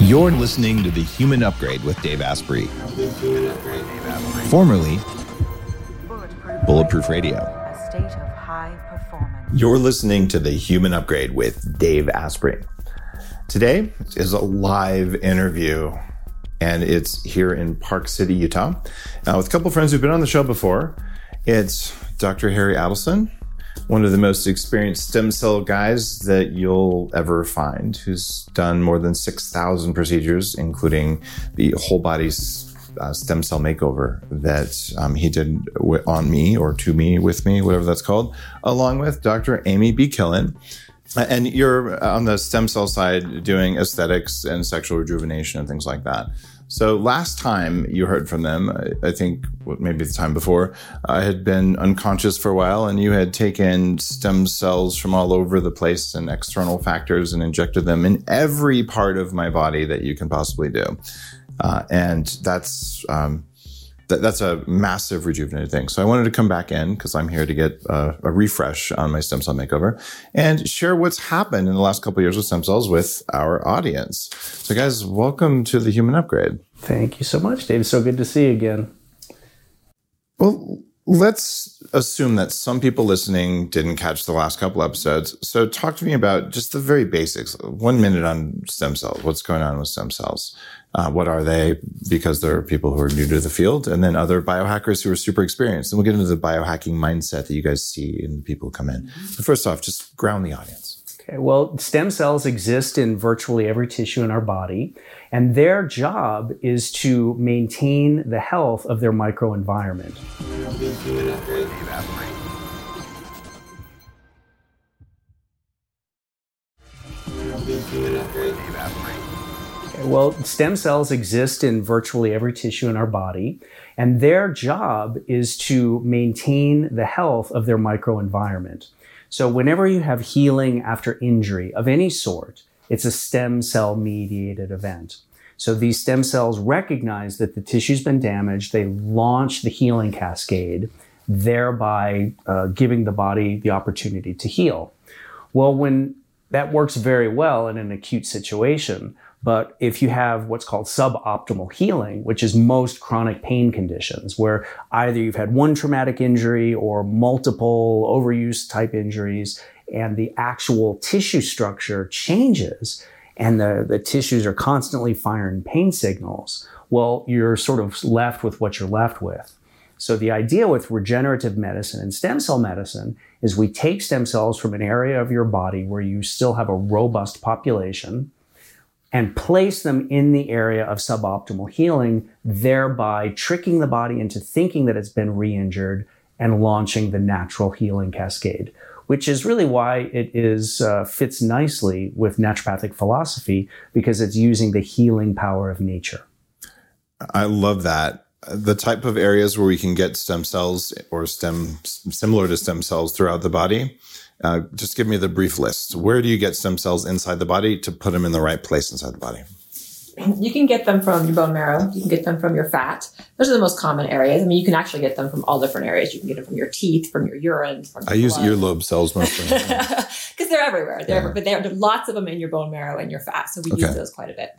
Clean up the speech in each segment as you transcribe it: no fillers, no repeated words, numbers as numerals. You're listening to The Human Upgrade with Dave Asprey, formerly Bulletproof Radio. A state of high performance. You're listening to The Human Upgrade with Dave Asprey. Today is a live interview, and it's here in Park City, Utah, with a couple of friends who've been on the show before. It's Dr. Harry Adelson, one of the most experienced stem cell guys that you'll ever find, who's done more than 6,000 procedures, including the whole body stem cell makeover that he did on me or to me, with me, whatever that's called, along with Dr. Amy B. Killen. And you're on the stem cell side doing aesthetics and sexual rejuvenation and things like that. So last time you heard from them, I think maybe the time before, I had been unconscious for a while, and you had taken stem cells from all over the place and external factors and injected them in every part of my body that you can possibly do. And that's a massive rejuvenated thing. So I wanted to come back in because I'm here to get a refresh on my stem cell makeover and share what's happened in the last couple of years with stem cells with our audience. So guys, welcome to The Human Upgrade. Thank you so much, Dave. So good to see you again. Well, let's assume that some people listening didn't catch the last couple episodes. So talk to me about just the very basics. 1 minute on stem cells. What's going on with stem cells? What are they? Because there are people who are new to the field, and then other biohackers who are super experienced. And we'll get into the biohacking mindset that you guys see in people who come in. But first off, just ground the audience. Okay, well, stem cells exist in virtually every tissue in our body, and their job is to maintain the health of their microenvironment. Well, stem cells exist in virtually every tissue in our body, and their job is to maintain the health of their microenvironment. So whenever you have healing after injury of any sort, it's a stem cell mediated event. So these stem cells recognize that the tissue's been damaged. They launch the healing cascade, thereby giving the body the opportunity to heal. Well, when that works very well in an acute situation, but if you have what's called suboptimal healing, which is most chronic pain conditions, where either you've had one traumatic injury or multiple overuse type injuries, and the actual tissue structure changes, and the tissues are constantly firing pain signals, well, you're sort of left with what you're left with. So the idea with regenerative medicine and stem cell medicine is we take stem cells from an area of your body where you still have a robust population and place them in the area of suboptimal healing, thereby tricking the body into thinking that it's been re-injured and launching the natural healing cascade, which is really why it is fits nicely with naturopathic philosophy, because it's using the healing power of nature. I love that. The type of areas where we can get stem cells or similar to stem cells throughout the body. Just give me the brief list. Where do you get stem cells inside the body to put them in the right place inside the body? You can get them from your bone marrow. You can get them from your fat. Those are the most common areas. I mean, you can actually get them from all different areas. You can get them from your teeth, from your urine. From your blood. Use earlobe cells mostly. Because they're everywhere. But there are lots of them in your bone marrow and your fat. So we use those quite a bit.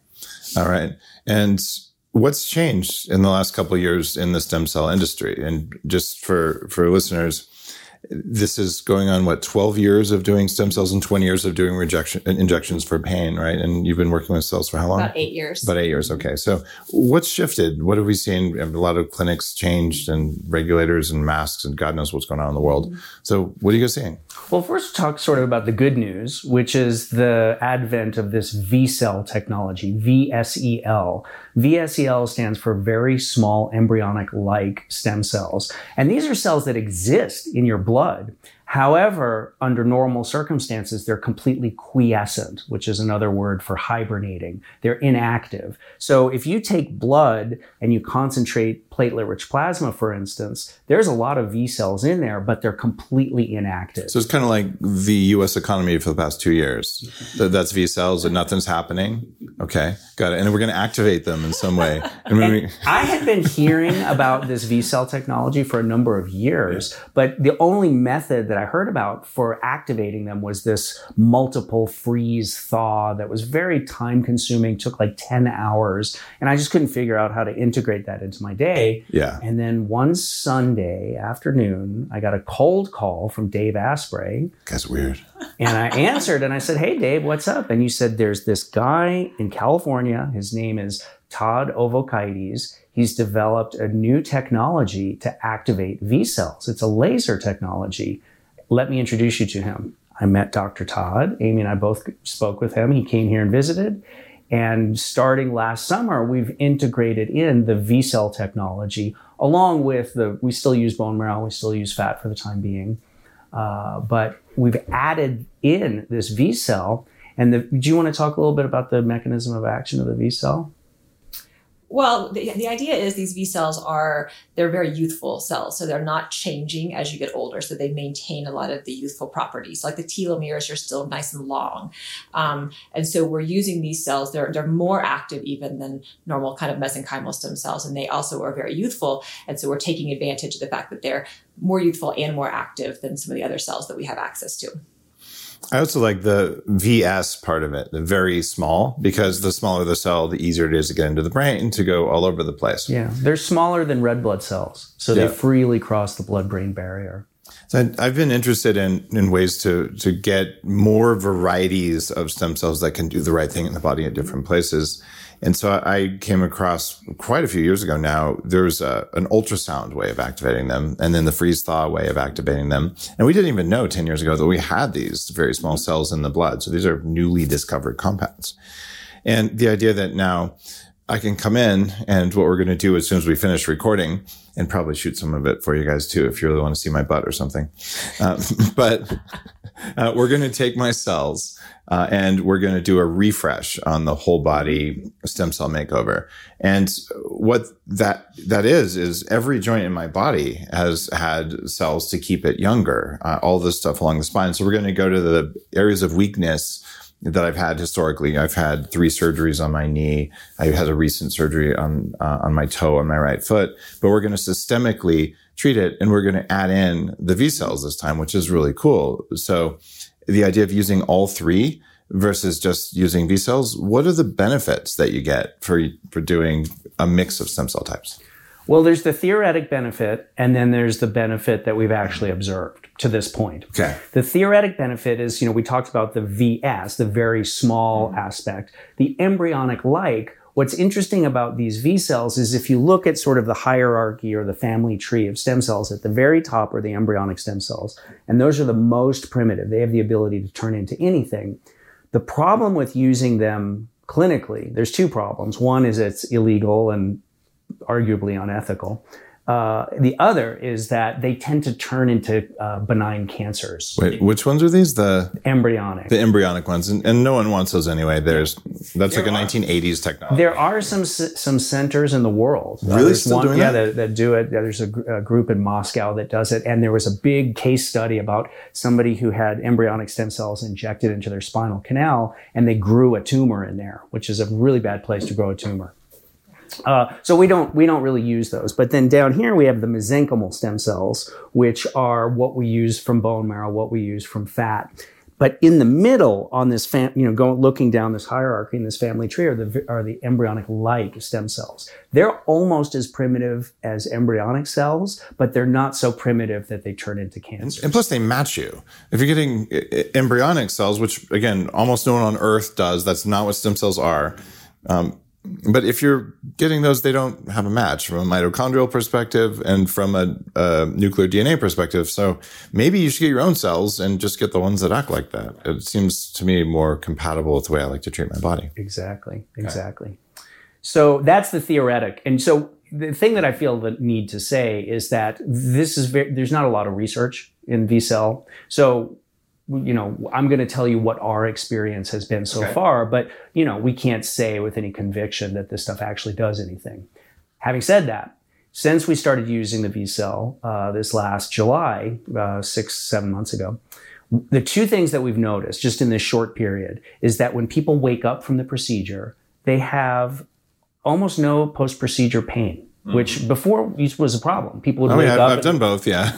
All right. And what's changed in the last couple of years in the stem cell industry? And just for listeners, this is going on, 12 years of doing stem cells and 20 years of doing injections for pain, right? And you've been working with cells for how long? About 8 years. Okay. So what's shifted? What have we seen? A lot of clinics changed and regulators and masks and God knows what's going on in the world. So what are you guys seeing? Well, first we'll talk sort of about the good news, which is the advent of this VSEL technology, VSEL. VSEL stands for very small embryonic-like stem cells. And these are cells that exist in your blood. However, under normal circumstances, they're completely quiescent, which is another word for hibernating. They're inactive. So if you take blood and you concentrate platelet-rich plasma, for instance, there's a lot of V cells in there, but they're completely inactive. So it's kind of like the U.S. economy for the past 2 years. That's V cells and nothing's happening. Okay. Got it. And we're going to activate them in some way. And I had been hearing about this VSEL technology for a number of years, but the only method that I heard about for activating them was this multiple freeze thaw that was very time consuming, took like 10 hours. And I just couldn't figure out how to integrate that into my day. Yeah. And then one Sunday afternoon, I got a cold call from Dave Asprey. That's weird. And I answered and I said, "Hey, Dave, what's up?" And you said, "There's this guy in California. His name is Todd Ovochides. He's developed a new technology to activate V-cells. It's a laser technology. Let me introduce you to him." I met Dr. Todd. Amy and I both spoke with him. He came here and visited. And starting last summer, we've integrated in the V-cell technology along with we still use bone marrow, we still use fat for the time being. But we've added in this V-cell. And do you want to talk a little bit about the mechanism of action of the V-cell? Well, the idea is these V-cells they're very youthful cells. So they're not changing as you get older. So they maintain a lot of the youthful properties. Like the telomeres are still nice and long. And so we're using these cells. They're more active even than normal kind of mesenchymal stem cells. And they also are very youthful. And so we're taking advantage of the fact that they're more youthful and more active than some of the other cells that we have access to. I also like the VS part of it, the very small, because the smaller the cell, the easier it is to get into the brain, to go all over the place. Yeah, they're smaller than red blood cells, so they freely cross the blood-brain barrier. So I've been interested in ways to get more varieties of stem cells that can do the right thing in the body at different places. And so I came across quite a few years ago now, there's an ultrasound way of activating them and then the freeze-thaw way of activating them. And we didn't even know 10 years ago that we had these very small cells in the blood. So these are newly discovered compounds. And the idea that now I can come in, and what we're going to do as soon as we finish recording, and probably shoot some of it for you guys too, if you really want to see my butt or something. But we're going to take my cells and we're going to do a refresh on the whole body stem cell makeover. And what that is every joint in my body has had cells to keep it younger, all this stuff along the spine. So we're going to go to the areas of weakness that I've had historically. I've had 3 surgeries on my knee. I had a recent surgery on my toe on my right foot, but we're going to systemically treat it and we're going to add in the V cells this time, which is really cool. So the idea of using all 3 versus just using V cells, what are the benefits that you get for doing a mix of stem cell types? Well, there's the theoretic benefit, and then there's the benefit that we've actually observed to this point. Okay. The theoretic benefit is, we talked about the VS, the very small aspect. The embryonic-like, what's interesting about these V cells is if you look at sort of the hierarchy or the family tree of stem cells, at the very top are the embryonic stem cells, and those are the most primitive. They have the ability to turn into anything. The problem with using them clinically, there's 2 problems. One is it's illegal and arguably unethical. The other is that they tend to turn into benign cancers. Wait, which ones are these? The embryonic ones. And no one wants those anyway. That's 1980s technology. There are some centers in the world. Really still doing that? Yeah, that do it. There's a group in Moscow that does it. And there was a big case study about somebody who had embryonic stem cells injected into their spinal canal, and they grew a tumor in there, which is a really bad place to grow a tumor. So we don't really use those. But then down here we have the mesenchymal stem cells, which are what we use from bone marrow, what we use from fat. But in the middle on this, looking down this hierarchy in this family tree are the embryonic-like stem cells. They're almost as primitive as embryonic cells, but they're not so primitive that they turn into cancer. And plus they match you. If you're getting embryonic cells, which again, almost no one on earth does, that's not what stem cells are. But if you're getting those, they don't have a match from a mitochondrial perspective and from a nuclear DNA perspective. So maybe you should get your own cells and just get the ones that act like that. It seems to me more compatible with the way I like to treat my body. Exactly. Okay. So that's the theoretic. And so the thing that I feel the need to say is that there's not a lot of research in V-cell. So I'm going to tell you what our experience has been so far, but we can't say with any conviction that this stuff actually does anything. Having said that, since we started using the V-cell this last July, 6-7 months ago, the 2 things that we've noticed just in this short period is that when people wake up from the procedure, they have almost no post-procedure pain, which before was a problem. People would wake up. I've done both, yeah.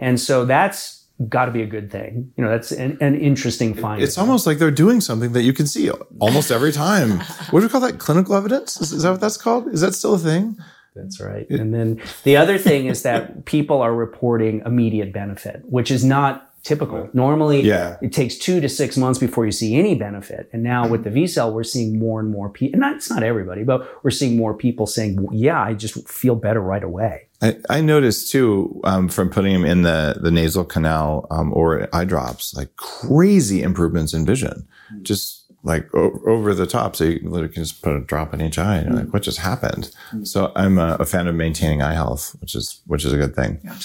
And so that's got to be a good thing. You know, that's an interesting finding. It's almost like they're doing something that you can see almost every time. What do we call that? Clinical evidence? Is that what that's called? Is that still a thing? That's right. And then the other thing is that people are reporting immediate benefit, which is not typical. Normally, it takes 2 to 6 months before you see any benefit. And now with the VSEL, we're seeing more and more people. And it's not everybody, but we're seeing more people saying, yeah, I just feel better right away. I noticed too, from putting them in the nasal canal or eye drops, like crazy improvements in vision, just like over the top. So you literally can just put a drop in each eye and you're like, what just happened? So I'm a fan of maintaining eye health, which is a good thing. Yeah.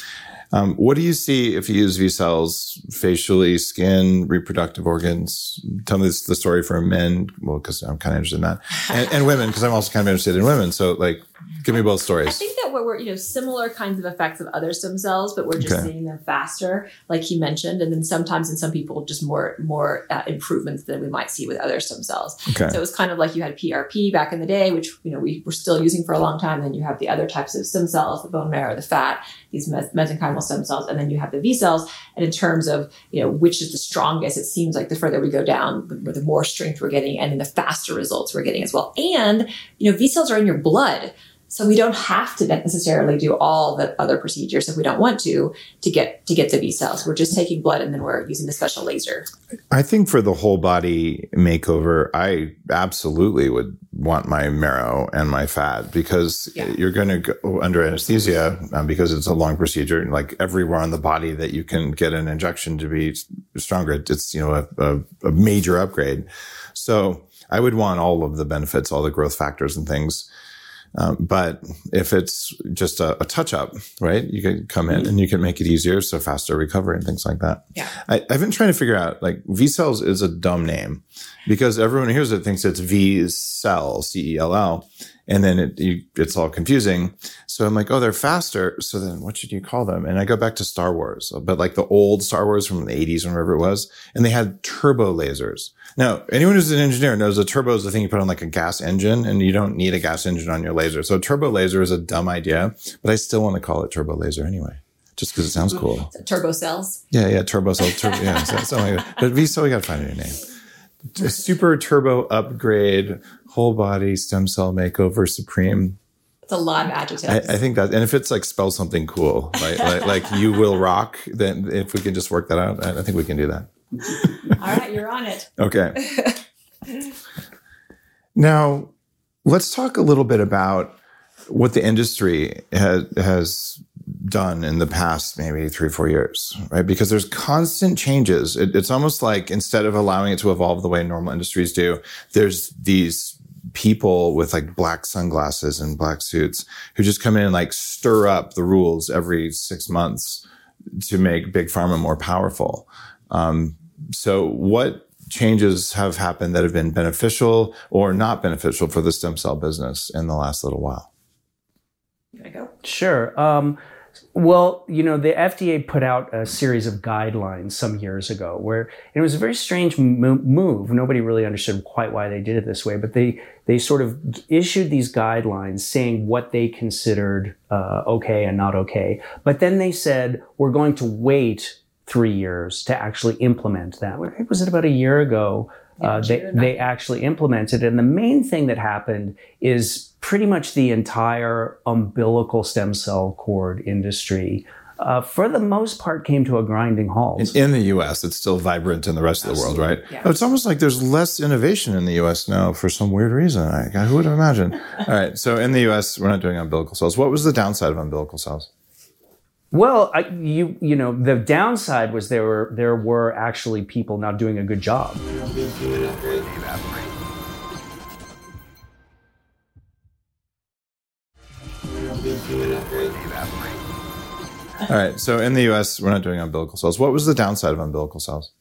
What do you see if you use V-cells facially, skin, reproductive organs? Tell me the story for men, well, because I'm kind of interested in that, and women, because I'm also kind of interested in women. So, like, give me both stories. I think that we're similar kinds of effects of other stem cells, but we're just seeing them faster, like he mentioned, and then sometimes in some people just more improvements than we might see with other stem cells. Okay. So it was kind of like you had PRP back in the day, which we were still using for a long time. And then you have the other types of stem cells, the bone marrow, the fat, these mesenchymal stem cells, and then you have the V cells. And in terms of, which is the strongest, it seems like the further we go down, the more strength we're getting and the faster results we're getting as well. And, V cells are in your blood. So we don't have to necessarily do all the other procedures if we don't want to get the V cells. We're just taking blood and then we're using the special laser. I think for the whole body makeover, I absolutely would want my marrow and my fat because you're going to go under anesthesia because it's a long procedure. And like everywhere on the body that you can get an injection to be stronger, it's a major upgrade. So I would want all of the benefits, all the growth factors and things. But if it's just a touch-up, right, you can come in and you can make it easier, so faster recovery and things like that. Yeah. I've been trying to figure out, like, V-cells is a dumb name because everyone hears it thinks it's V-cell, C-E-L-L, and then it's all confusing. So I'm like, oh, they're faster, so then what should you call them? And I go back to Star Wars, but like the old Star Wars from the 80s, whenever it was, and they had turbo lasers. Now, anyone who's an engineer knows a turbo is the thing you put on like a gas engine, and you don't need a gas engine on your laser. So turbo laser is a dumb idea, but I still want to call it turbo laser anyway, just because it sounds cool. Turbo cells? Yeah, turbo cells. Something like that. But VSEL, we got to find a new name. Super turbo upgrade, whole body stem cell makeover supreme. It's a lot of adjectives. I think that, and if it's like spell something cool, like you will rock, then if we can just work that out, I think we can do that. All right, you're on it. Okay. Now, let's talk a little bit about what the industry has done in the past maybe 3-4 years, right? Because there's constant changes. It's almost like instead of allowing it to evolve the way normal industries do, there's these people with like black sunglasses and black suits who just come in and like stir up the rules every 6 months to make big pharma more powerful. So what changes have happened that have been beneficial or not beneficial for the stem cell business in the last little while? Can I go? Sure. Well, the FDA put out a series of guidelines some years ago where it was a very strange move. Nobody really understood quite why they did it this way, but they sort of issued these guidelines saying what they considered okay and not okay. But then they said, we're going to wait 3 years to actually implement that. Was it about a year ago? They actually implemented it. And the main thing that happened is pretty much the entire umbilical stem cell cord industry, for the most part, came to a grinding halt. In the U.S., it's still vibrant in the rest of the world, right? Yeah. It's almost like there's less innovation in the U.S. now for some weird reason. Who would have imagined? All right, so in the U.S., we're not doing umbilical cells. What was the downside of umbilical cells? Well, the downside was there were actually people not doing a good job. All right, so in the U.S., we're not doing umbilical cells. What was the downside of umbilical cells?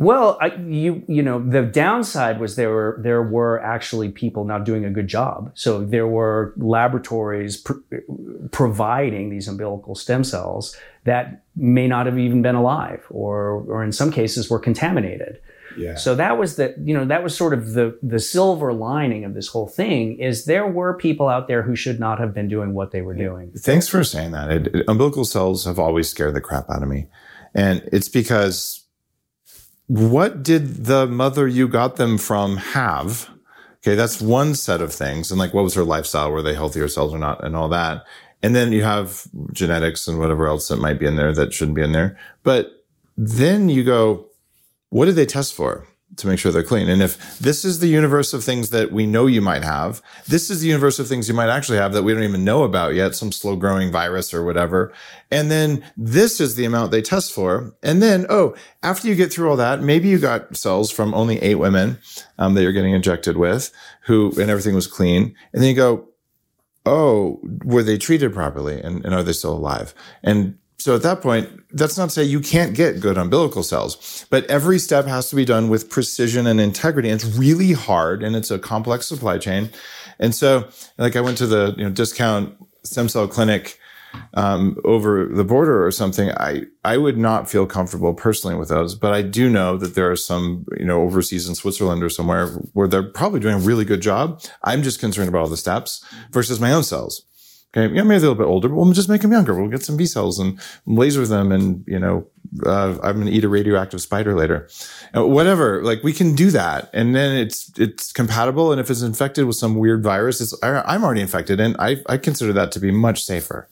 Well, the downside was there were actually people not doing a good job. So there were laboratories providing these umbilical stem cells that may not have even been alive or in some cases were contaminated. Yeah. So that was the, you know, that was sort of the silver lining of this whole thing, is there were people out there who should not have been doing what they were doing. Thanks for saying that. Umbilical cells have always scared the crap out of me. And it's because what did the mother you got them from have? Okay, that's one set of things. And like, what was her lifestyle? Were they healthier cells or not? And all that. And then you have genetics and whatever else that might be in there that shouldn't be in there. But then you go, what did they test for to make sure they're clean? And if this is the universe of things that we know you might have, this is the universe of things you might actually have that we don't even know about yet, some slow-growing virus or whatever. And then this is the amount they test for. And then, oh, after you get through all that, maybe you got cells from only 8 women that you're getting injected with, who, and everything was clean. And then you go, oh, were they treated properly? And are they still alive? And so at that point, that's not to say you can't get good umbilical cells, but every step has to be done with precision and integrity. And it's really hard, and it's a complex supply chain. And so, like, I went to the discount stem cell clinic over the border or something. I would not feel comfortable personally with those, but I do know that there are some, overseas in Switzerland or somewhere where they're probably doing a really good job. I'm just concerned about all the steps versus my own cells. Okay, maybe they're a little bit older, but we'll just make them younger. We'll get some B cells and laser them, and I'm going to eat a radioactive spider later, whatever. Like, we can do that, and then it's compatible. And if it's infected with some weird virus, I'm already infected, and I consider that to be much safer.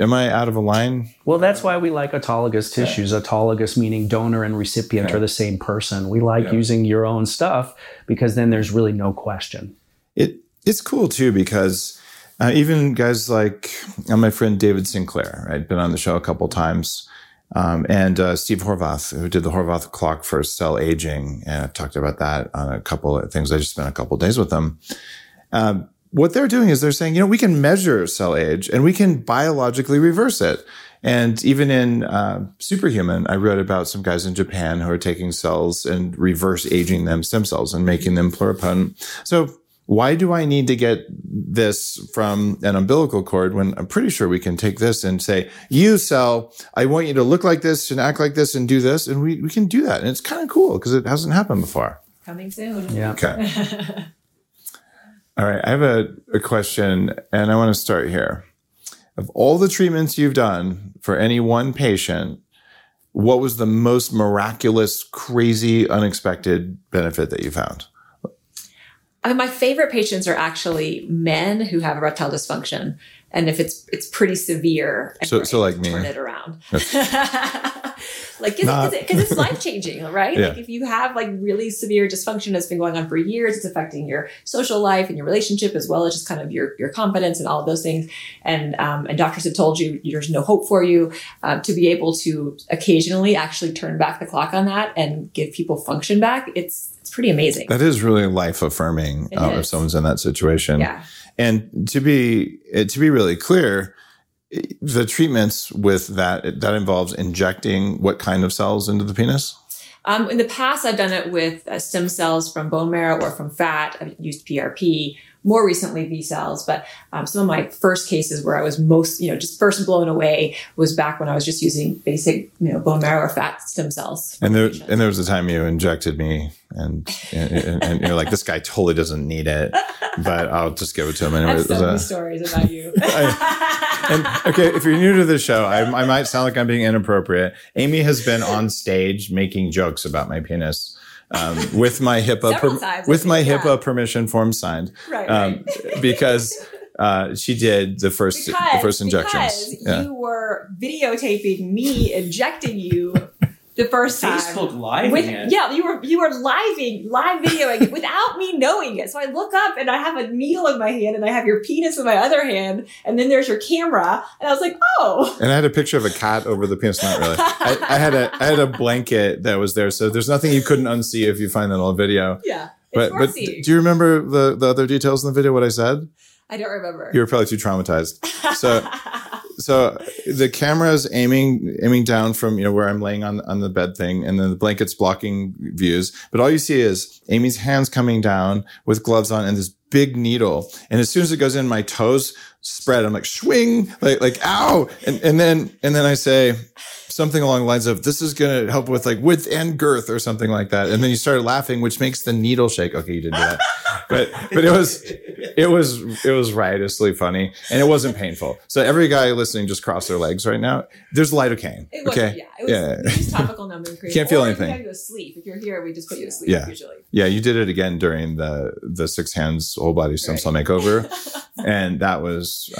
Am I out of a line? Well, that's why we like autologous tissues. Yeah. Autologous meaning donor and recipient are the same person. We like using your own stuff, because then there's really no question. It's cool too, because. Even guys like my friend David Sinclair, right? Been on the show a couple times. And Steve Horvath, who did the Horvath clock for cell aging. And I've talked about that on a couple of things. I just spent a couple of days with them. What they're doing is they're saying, we can measure cell age and we can biologically reverse it. And even in Superhuman, I wrote about some guys in Japan who are taking cells and reverse aging them, stem cells, and making them pluripotent. So why do I need to get this from an umbilical cord when I'm pretty sure we can take this and say, you cell, I want you to look like this and act like this and do this. And we can do that. And it's kind of cool because it hasn't happened before. Coming soon. Yeah. Okay. All right. I have a question, and I want to start here. Of all the treatments you've done for any one patient, what was the most miraculous, crazy, unexpected benefit that you found? My favorite patients are actually men who have erectile dysfunction, and if it's pretty severe, and so like me, turn it around. Like, because it's life changing, right? Yeah. Like, if you have really severe dysfunction that's been going on for years, it's affecting your social life and your relationship, as well as just kind of your confidence and all of those things. And doctors have told you there's no hope for you. To be able to occasionally actually turn back the clock on that and give people function back, it's pretty amazing. That is really life affirming if someone's in that situation. Yeah. And to be really clear, the treatments with that involves injecting what kind of cells into the penis? In the past, I've done it with stem cells from bone marrow or from fat. I've used PRP. More recently, B cells. But some of my first cases where I was most, just first blown away was back when I was just using basic, bone marrow or fat stem cells. And there was a time you injected me and you're like, this guy totally doesn't need it, but I'll just give it to him. Anyway, I have so many stories about you. If you're new to the show, I might sound like I'm being inappropriate. Amy has been on stage making jokes about my penis. With my HIPAA, HIPAA permission form signed, right. Because she did the first injections. Because you were videotaping me injecting you the first time. Facebook live it. Yeah, you were live videoing it without me knowing it. So I look up and I have a needle in my hand and I have your penis in my other hand, and then there's your camera, and I was like, oh. And I had a picture of a cat over the penis, not really. I had a blanket that was there, so there's nothing you couldn't unsee if you find that old video. Yeah. But do you remember the other details in the video, what I said? I don't remember. You were probably too traumatized. So the camera's aiming down from where I'm laying on the bed thing, and then the blanket's blocking views. But all you see is Amy's hands coming down with gloves on and this big needle. And as soon as it goes in, my toes spread. I'm like, swing, like ow. And then I say, something along the lines of, this is going to help with like width and girth or something like that. And then you started laughing, which makes the needle shake. Okay, you didn't do that. But it was riotously funny, and it wasn't painful. So every guy listening, just cross their legs right now. There's lidocaine. It was, okay. Yeah. It was just topical numbing cream. Can't feel anything. We have you asleep. If you're here, we just put you asleep usually. Yeah. You did it again during the Six Hands Whole Body Stem Cell Makeover. And that was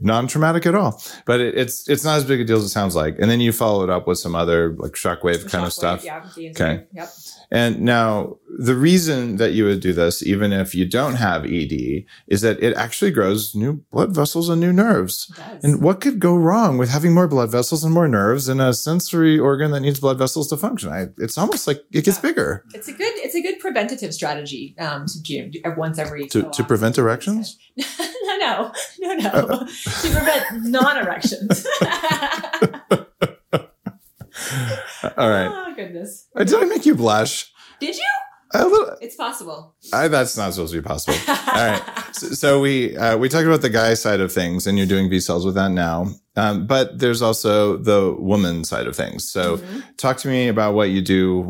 non-traumatic at all. But it's not as big a deal as it sounds like. And then you followed up with some other like shockwave kind of stuff. Yeah. Okay. Yep. And now the reason that you would do this, even if you don't have ED, is that it actually grows new blood vessels and new nerves. And what could go wrong with having more blood vessels and more nerves in a sensory organ that needs blood vessels to function? It's almost like it gets bigger. It's a good preventative strategy to prevent erections. No. To prevent non-erections. All right. Oh, goodness. Did I make you blush? Did you? A little. It's possible. That's not supposed to be possible. All right. So we talked about the guy side of things, and you're doing VSELs with that now. But there's also the woman side of things. So talk to me about what you do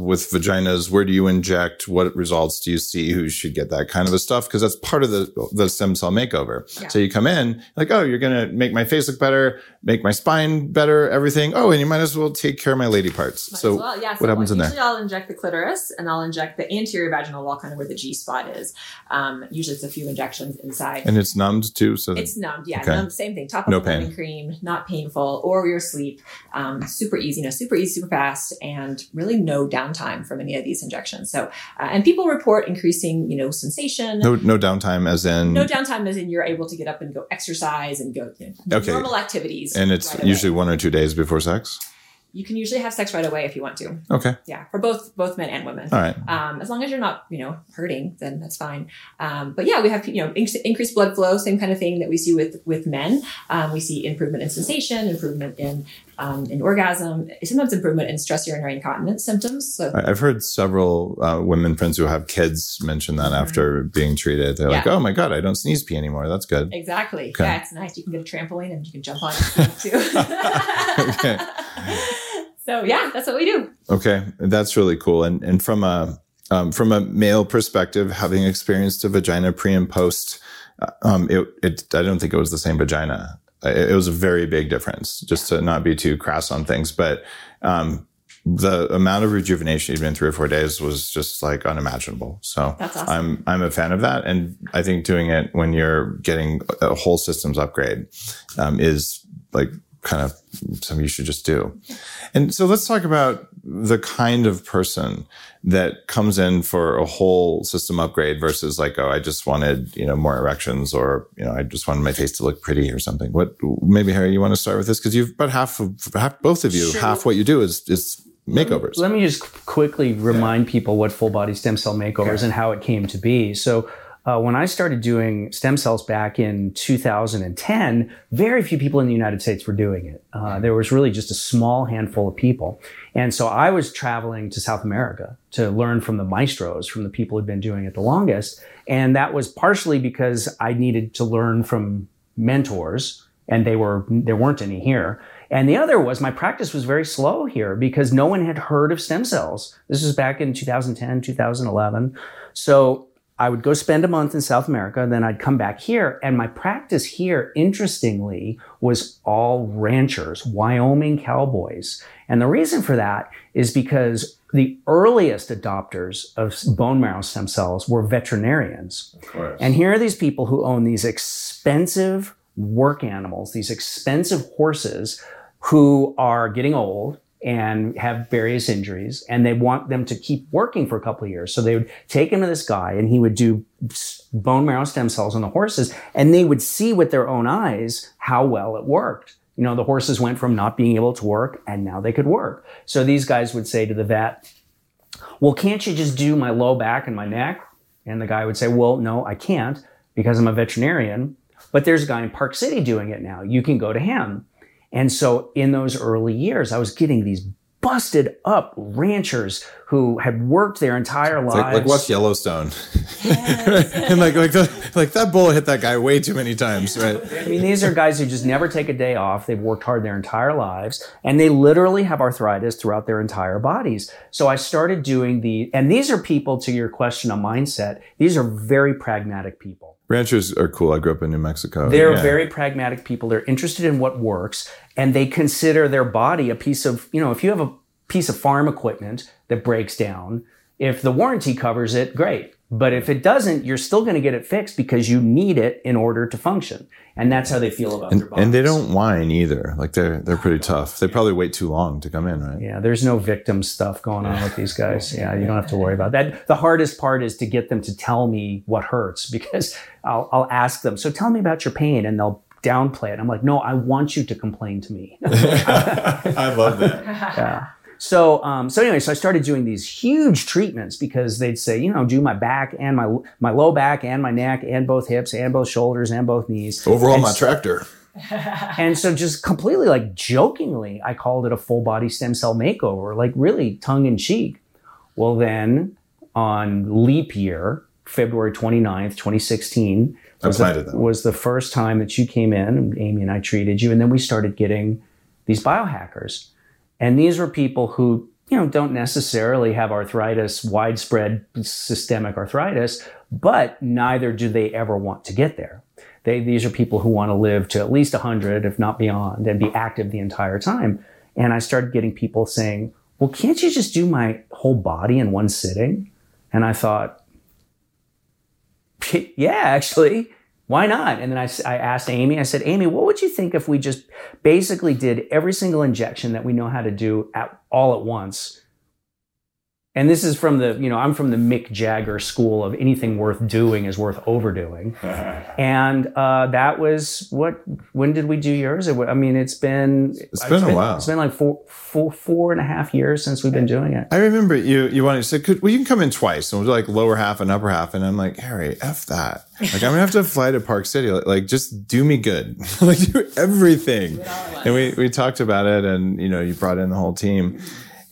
with vaginas. Where do you inject? What results do you see? Who should get that kind of a stuff? Because that's part of the stem cell makeover. Yeah. So you come in like, oh, you're going to make my face look better, make my spine better, everything. Oh, and you might as well take care of my lady parts. What happens in there? Usually I'll inject the clitoris, and I'll inject the anterior vaginal wall, kind of where the G spot is. Usually it's a few injections inside. And it's numbed too? So it's numbed, yeah. Okay. Numbed, same thing. Topical numbing cream. Not painful, or you're asleep. Super easy, super fast, and really no downtime from any of these injections. So, and people report increasing, sensation. No downtime as in you're able to get up and go exercise and go normal activities. And it's right usually 1 or 2 days before sex. You can usually have sex right away if you want to. Okay. Yeah, for both men and women. All right. As long as you're not, hurting, then that's fine. But yeah, we have, increased blood flow, same kind of thing that we see with men. We see improvement in sensation, improvement in orgasm, sometimes improvement in stress urinary incontinence symptoms. So I've heard several women friends who have kids mention that after being treated. They're like, oh my God, I don't sneeze pee anymore. That's good. Exactly. Okay. Yeah, it's nice. You can get a trampoline and you can jump on it too. Okay. So yeah, that's what we do. Okay. That's really cool. And from a male perspective, having experienced a vagina pre and post, I don't think it was the same vagina. It was a very big difference, just to not be too crass on things. But the amount of rejuvenation even in 3 or 4 days was just like unimaginable. So that's awesome. I'm a fan of that. And I think doing it when you're getting a whole systems upgrade is like kind of something you should just do. And so let's talk about the kind of person that comes in for a whole system upgrade versus like, oh, I just wanted, more erections, or, I just wanted my face to look pretty or something. Maybe Harry, you want to start with this? Because you've about half both of you, half what you do is makeovers. Let me just quickly remind people what full body stem cell makeovers and how it came to be. So when I started doing stem cells back in 2010, very few people in the United States were doing it. There was really just a small handful of people. And so I was traveling to South America to learn from the maestros, from the people who'd been doing it the longest. And that was partially because I needed to learn from mentors, and there weren't any here. And the other was my practice was very slow here because no one had heard of stem cells. This was back in 2010, 2011. So I would go spend a month in South America, then I'd come back here, and my practice here, interestingly, was all ranchers, Wyoming cowboys. And the reason for that is because the earliest adopters of bone marrow stem cells were veterinarians. Of course. And here are these people who own these expensive work animals, these expensive horses who are getting old and have various injuries, and they want them to keep working for a couple of years. So they would take him to this guy, and he would do bone marrow stem cells on the horses, and they would see with their own eyes how well it worked. The horses went from not being able to work, and now they could work. So these guys would say to the vet, well, can't you just do my low back and my neck? And the guy would say, well, no, I can't because I'm a veterinarian, but there's a guy in Park City doing it now. You can go to him. And so in those early years, I was getting these busted up ranchers who had worked their entire lives. Like West Yellowstone. Yes. And like that bullet hit that guy way too many times, right? I mean, these are guys who just never take a day off. They've worked hard their entire lives, and they literally have arthritis throughout their entire bodies. So I started doing and these are people, to your question on mindset, these are very pragmatic people. Ranchers are cool. I grew up in New Mexico. They're very pragmatic people. They're interested in what works, and they consider their body a piece of, you know, if you have a piece of farm equipment that breaks down, if the warranty covers it, great. But if it doesn't, you're still going to get it fixed because you need it in order to function. And that's how they feel about their bodies. And they don't whine either. Like they're pretty tough. They probably wait too long to come in, right? Yeah, there's no victim stuff going on with these guys. Yeah, you don't have to worry about that. The hardest part is to get them to tell me what hurts, because I'll ask them, so tell me about your pain, and they'll downplay it. I'm like, no, I want you to complain to me. I love that. Yeah. So anyway, I started doing these huge treatments because they'd say, you know, do my back and my low back and my neck and both hips and both shoulders and both knees. Overall, my tractor. And so just completely like jokingly, I called it a full body stem cell makeover, like really tongue in cheek. Well, then on leap year, February 29th, 2016 was the first time that you came in, and Amy and I treated you. And then we started getting these biohackers. And these were people who, you know, don't necessarily have arthritis, widespread systemic arthritis, but neither do they ever want to get there. These are people who want to live to at least 100, if not beyond, and be active the entire time. And I started getting people saying, well, can't you just do my whole body in one sitting? And I thought, yeah, actually, why not? And then I asked Amy, I said, Amy, what would you think if we just basically did every single injection that we know how to do all at once? And this is from the, you know, I'm from the Mick Jagger school of anything worth doing is worth overdoing. And that was when did we do yours? I mean, it's been a while. It's been like four and a half years since we've been doing it. I remember you wanted to say, you can come in twice, and we'll do like lower half and upper half. And I'm like, Harry, F that. Like, I'm going to have to fly to Park City. Like just do me good. Like, do everything. And we talked about it, and, you know, you brought in the whole team.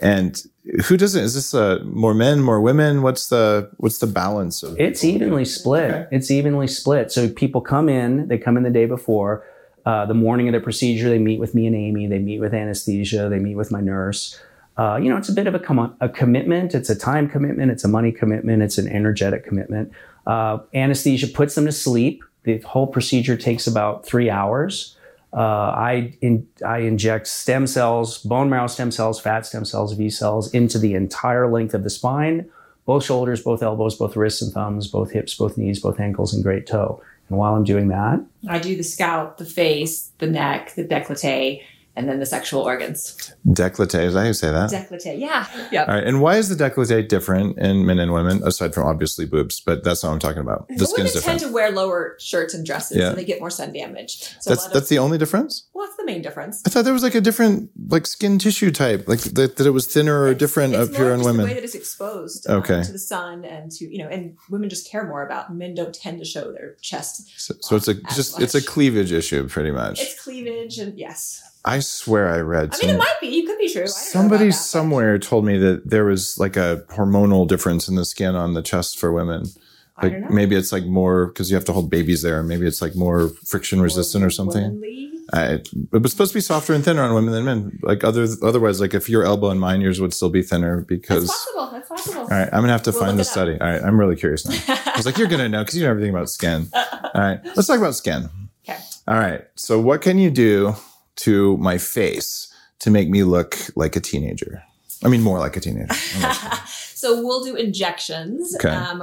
And who doesn't? Is this more men, more women? What's the balance of? It's evenly split. Okay. It's evenly split. So people come in. They come in the day before, the morning of the procedure. They meet with me and Amy. They meet with anesthesia. They meet with my nurse. You know, it's a bit of a commitment. It's a time commitment. It's a money commitment. It's an energetic commitment. Anesthesia puts them to sleep. The whole procedure takes about 3 hours. I inject stem cells, bone marrow stem cells, fat stem cells, V cells into the entire length of the spine, both shoulders, both elbows, both wrists and thumbs, both hips, both knees, both ankles, and great toe. And while I'm doing that, I do the scalp, the face, the neck, the décolleté, and then the sexual organs. Décolleté, is that how you say that? Décolleté, yeah. Yep. All right, and why is the décolleté different in men and women, aside from obviously boobs, but that's not what I'm talking about. The skin's different. Women tend to wear lower shirts and dresses, so they get more sun damage. So that's the only difference? Well, that's the main difference. I thought there was like a different like skin tissue type, like that it was thinner or different up here in women. It's the way that it's exposed to the sun and to, you know, and women just care more about, men don't tend to show their chest. So it's a cleavage issue pretty much. It's cleavage, and yes. I swear I read. I mean, it might be. You could be true. I don't know somewhere told me that there was like a hormonal difference in the skin on the chest for women. Like I don't know. Maybe it's like more because you have to hold babies there. Maybe it's like more friction resistant or something. It was supposed to be softer and thinner on women than men. Like otherwise, like if your elbow and mine, yours would still be thinner because. That's possible. All right, I'm gonna have to find the study. All right, I'm really curious now. I was like, you're gonna know because you know everything about skin. All right, let's talk about skin. Okay. All right. So what can you do to my face to make me look like a teenager? I mean, more like a teenager. So we'll do injections,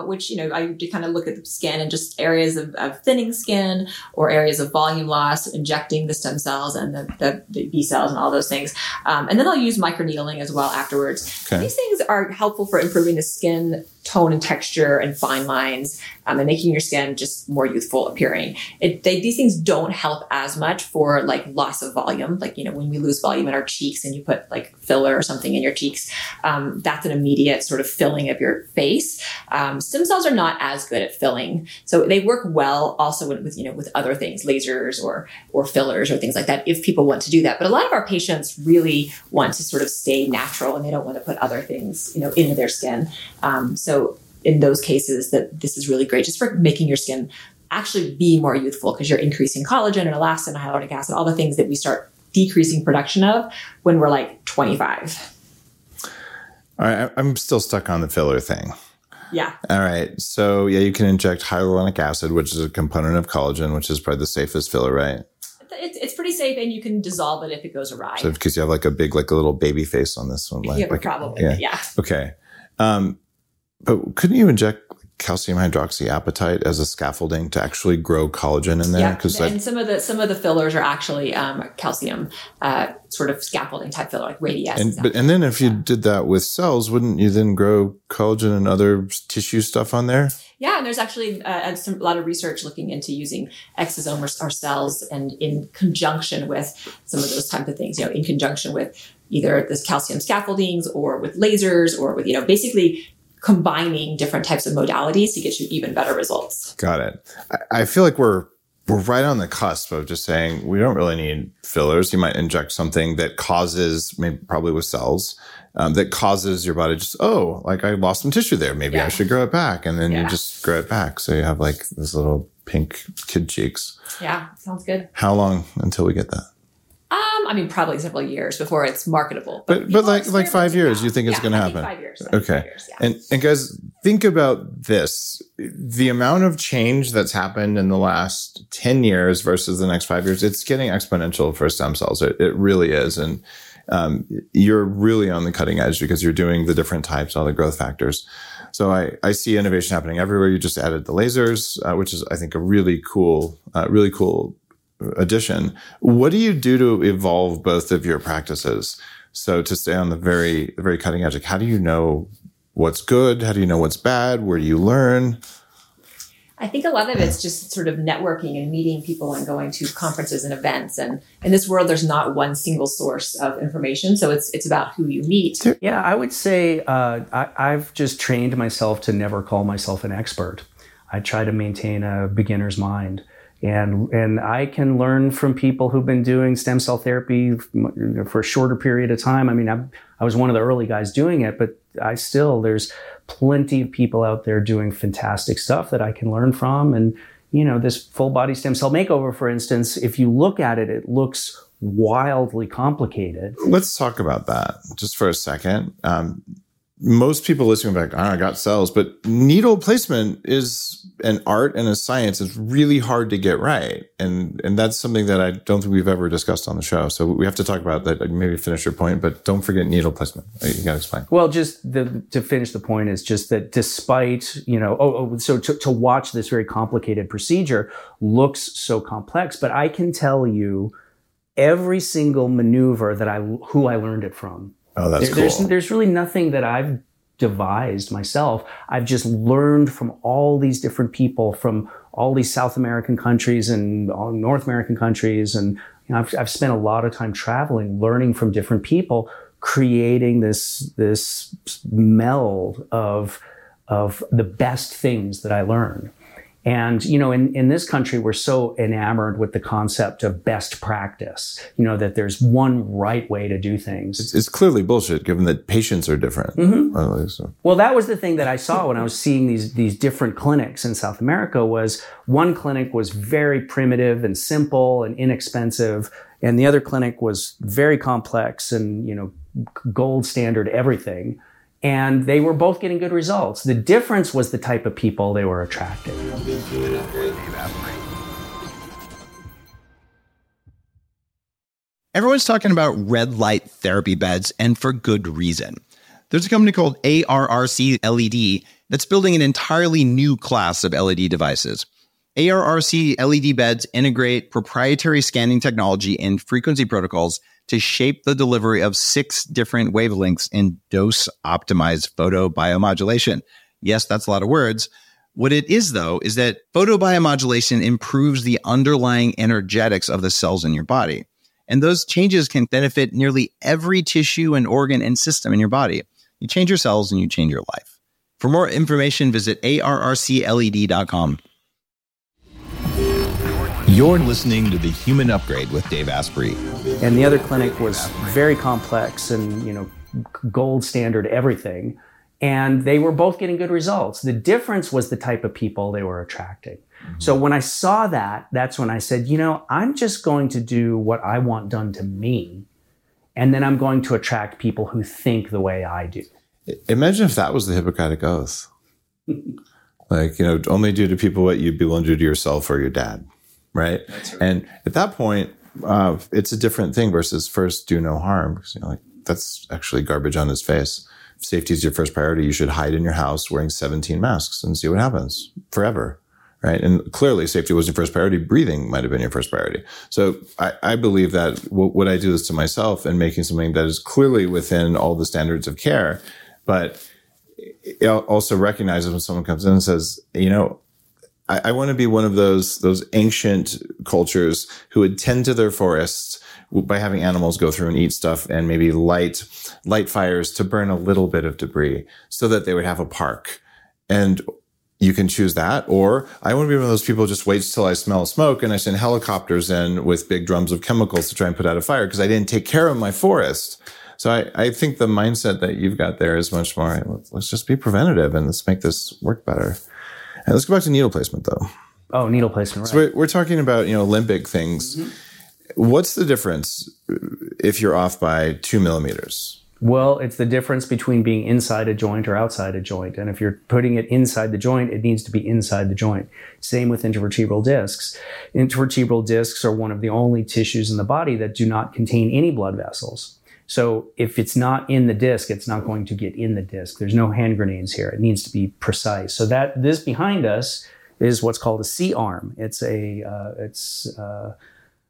which, you know, I kind of look at the skin and just areas of thinning skin or areas of volume loss, injecting the stem cells and the B cells and all those things. And then I'll use microneedling as well afterwards. Okay. These things are helpful for improving the skin tone and texture and fine lines, and making your skin just more youthful appearing. These things don't help as much for like loss of volume. Like, you know, when we lose volume in our cheeks and you put like filler or something in your cheeks, that's an immediate sort of filling of your face. Stem cells are not as good at filling. So they work well also with other things, lasers or fillers or things like that, if people want to do that. But a lot of our patients really want to sort of stay natural and they don't want to put other things, you know, into their skin. So in those cases that this is really great just for making your skin actually be more youthful, because you're increasing collagen and elastin and hyaluronic acid, all the things that we start decreasing production of when we're like 25. All right. I'm still stuck on the filler thing. Yeah. All right. So yeah, you can inject hyaluronic acid, which is a component of collagen, which is probably the safest filler, right? It's pretty safe, and you can dissolve it if it goes awry. So because you have like a big, like a little baby face on this one. Like, probably. Yeah. Yeah. Okay. But couldn't you inject calcium hydroxyapatite as a scaffolding to actually grow collagen in there? Yeah, and some of the fillers are actually calcium sort of scaffolding type filler, like Radiesse. And then if you did that with cells, wouldn't you then grow collagen and other tissue stuff on there? Yeah, and there's actually a lot of research looking into using exosomes or cells, and in conjunction with some of those types of things, you know, in conjunction with either this calcium scaffoldings or with lasers or with, you know, basically combining different types of modalities to get you even better results. Got it. I feel like we're right on the cusp of just saying we don't really need fillers. You might inject something that causes, maybe probably with cells, that causes your body just, oh, like I lost some tissue there. Maybe I should grow it back. And then you just grow it back. So you have like this little pink kid cheeks. Yeah, sounds good. How long until we get that? I mean, probably several years before it's marketable. But like 5 years, you think it's going to happen? 5 years. Okay. 5 years, yeah. And guys, think about this. The amount of change that's happened in the last 10 years versus the next 5 years, it's getting exponential for stem cells. It really is. And you're really on the cutting edge because you're doing the different types, all the growth factors. So I see innovation happening everywhere. You just added the lasers, which is, I think, a really cool addition. What do you do to evolve both of your practices? So to stay on the very cutting edge, like how do you know what's good? How do you know what's bad? Where do you learn? I think a lot of it's just sort of networking and meeting people and going to conferences and events. And in this world, there's not one single source of information. So it's about who you meet. Yeah, I would say I've just trained myself to never call myself an expert. I try to maintain a beginner's mind. And I can learn from people who've been doing stem cell therapy for a shorter period of time. I mean, I was one of the early guys doing it, but there's plenty of people out there doing fantastic stuff that I can learn from. And, you know, this full body stem cell makeover, for instance, if you look at it, it looks wildly complicated. Let's talk about that just for a second. Most people listening back, I got cells, but needle placement is an art and a science. It's really hard to get right. And that's something that I don't think we've ever discussed on the show. So we have to talk about that, maybe finish your point, but don't forget needle placement. You got to explain. Well, just to finish the point is just that despite, you know, so to watch this very complicated procedure looks so complex, but I can tell you every single maneuver that I learned it from. Oh, that's cool. There's really nothing that I've devised myself. I've just learned from all these different people from all these South American countries and all North American countries. And you know, I've spent a lot of time traveling, learning from different people, creating this meld of the best things that I learned. And, you know, in this country, we're so enamored with the concept of best practice, you know, that there's one right way to do things. It's clearly bullshit, given that patients are different. Mm-hmm. I think so. Well, that was the thing that I saw when I was seeing these different clinics in South America was one clinic was very primitive and simple and inexpensive. And the other clinic was very complex and, you know, gold standard everything. And they were both getting good results. The difference was the type of people they were attracting. Everyone's talking about red light therapy beds, and for good reason. There's a company called ARRC LED that's building an entirely new class of LED devices. ARRC LED beds integrate proprietary scanning technology and frequency protocols to shape the delivery of 6 different wavelengths in dose-optimized photobiomodulation. Yes, that's a lot of words. What it is, though, is that photobiomodulation improves the underlying energetics of the cells in your body. And those changes can benefit nearly every tissue and organ and system in your body. You change your cells and you change your life. For more information, visit arrcled.com. You're listening to The Human Upgrade with Dave Asprey. And the other clinic was very complex and, you know, gold standard everything. And they were both getting good results. The difference was the type of people they were attracting. Mm-hmm. So when I saw that, that's when I said, you know, I'm just going to do what I want done to me. And then I'm going to attract people who think the way I do. Imagine if that was the Hippocratic Oath. Like, you know, only do to people what you'd be willing to do to yourself or your dad, right? That's right. And at that point, it's a different thing versus first do no harm. Because, you know, like, that's actually garbage on his face. If safety is your first priority, you should hide in your house wearing 17 masks and see what happens forever, right? And clearly safety wasn't your first priority. Breathing might have been your first priority. So I believe that would I do this to myself and making something that is clearly within all the standards of care, but it also recognizes when someone comes in and says, you know, I want to be one of those ancient cultures who would tend to their forests by having animals go through and eat stuff and maybe light fires to burn a little bit of debris so that they would have a park. And you can choose that. Or I want to be one of those people who just waits till I smell smoke and I send helicopters in with big drums of chemicals to try and put out a fire because I didn't take care of my forest. So I think the mindset that you've got there is much more, let's just be preventative and let's make this work better. And let's go back to needle placement, though. Oh, needle placement, right. So we're talking about, you know, limbic things. Mm-hmm. What's the difference if you're off by 2 millimeters? Well, it's the difference between being inside a joint or outside a joint. And if you're putting it inside the joint, it needs to be inside the joint. Same with intervertebral discs. Intervertebral discs are one of the only tissues in the body that do not contain any blood vessels. So if it's not in the disc, it's not going to get in the disc. There's no hand grenades here. It needs to be precise. So that this behind us is what's called a C-arm. It's a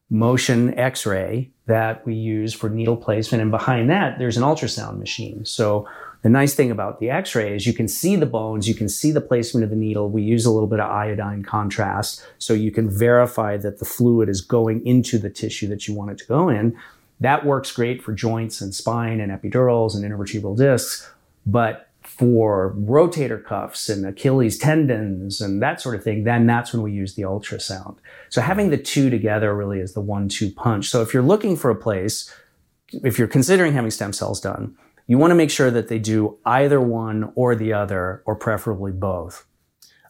motion x-ray that we use for needle placement. And behind that, there's an ultrasound machine. So the nice thing about the x-ray is you can see the bones, you can see the placement of the needle. We use a little bit of iodine contrast so you can verify that the fluid is going into the tissue that you want it to go in. That works great for joints and spine and epidurals and intervertebral discs, but for rotator cuffs and Achilles tendons and that sort of thing, then that's when we use the ultrasound. So having the two together really is the 1-2 punch. So if you're looking for a place, if you're considering having stem cells done, you want to make sure that they do either one or the other, or preferably both.